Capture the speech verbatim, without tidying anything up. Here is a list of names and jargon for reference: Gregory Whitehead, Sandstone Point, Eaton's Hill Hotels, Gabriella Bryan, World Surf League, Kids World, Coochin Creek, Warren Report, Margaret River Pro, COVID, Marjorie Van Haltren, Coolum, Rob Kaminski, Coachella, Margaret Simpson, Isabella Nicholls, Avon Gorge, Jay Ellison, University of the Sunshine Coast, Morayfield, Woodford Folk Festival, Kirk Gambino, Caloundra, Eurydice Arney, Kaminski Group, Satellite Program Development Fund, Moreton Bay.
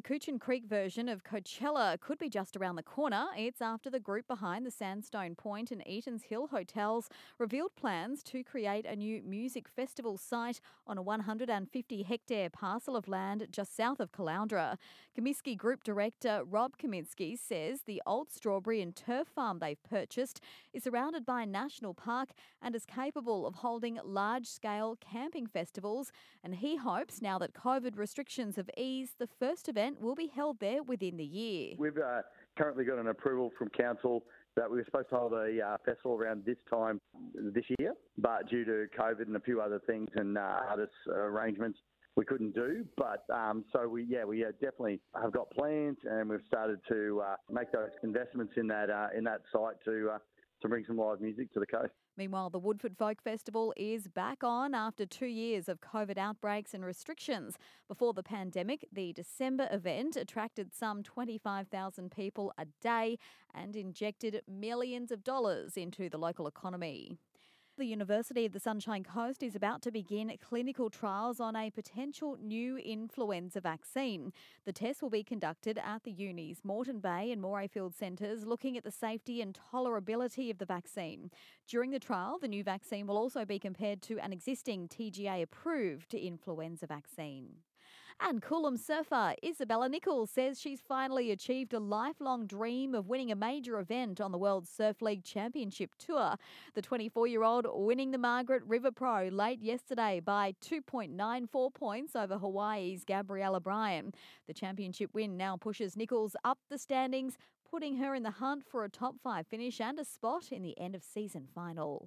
The Coochin Creek version of Coachella could be just around the corner. It's after the group behind the Sandstone Point and Eaton's Hill Hotels revealed plans to create a new music festival site on a one hundred fifty hectare parcel of land just south of Caloundra. Kaminski Group Director Rob Kaminski says the old strawberry and turf farm they've purchased is surrounded by a national park and is capable of holding large-scale camping festivals, and he hopes now that COVID restrictions have eased, the first event will be held there within the year. We've uh, currently got an approval from council that we were supposed to hold a uh, festival around this time this year, but due to COVID and a few other things and uh, other arrangements, we couldn't do. But um, so we, yeah, we uh, definitely have got plans, and we've started to uh, make those investments in that uh, in that site to uh, to bring some live music to the coast. Meanwhile, the Woodford Folk Festival is back on after two years of COVID outbreaks and restrictions. Before the pandemic, the December event attracted some twenty-five thousand people a day and injected millions of dollars into the local economy. The University of the Sunshine Coast is about to begin clinical trials on a potential new influenza vaccine. The test will be conducted at the uni's Moreton Bay and Morayfield centres, looking at the safety and tolerability of the vaccine. During the trial, the new vaccine will also be compared to an existing T G A-approved influenza vaccine. And Coolum surfer Isabella Nicholls says she's finally achieved a lifelong dream of winning a major event on the World Surf League Championship Tour. The twenty-four-year-old winning the Margaret River Pro late yesterday by two point nine four points over Hawaii's Gabriella Bryan. The championship win now pushes Nicholls up the standings, putting her in the hunt for a top five finish and a spot in the end of season final.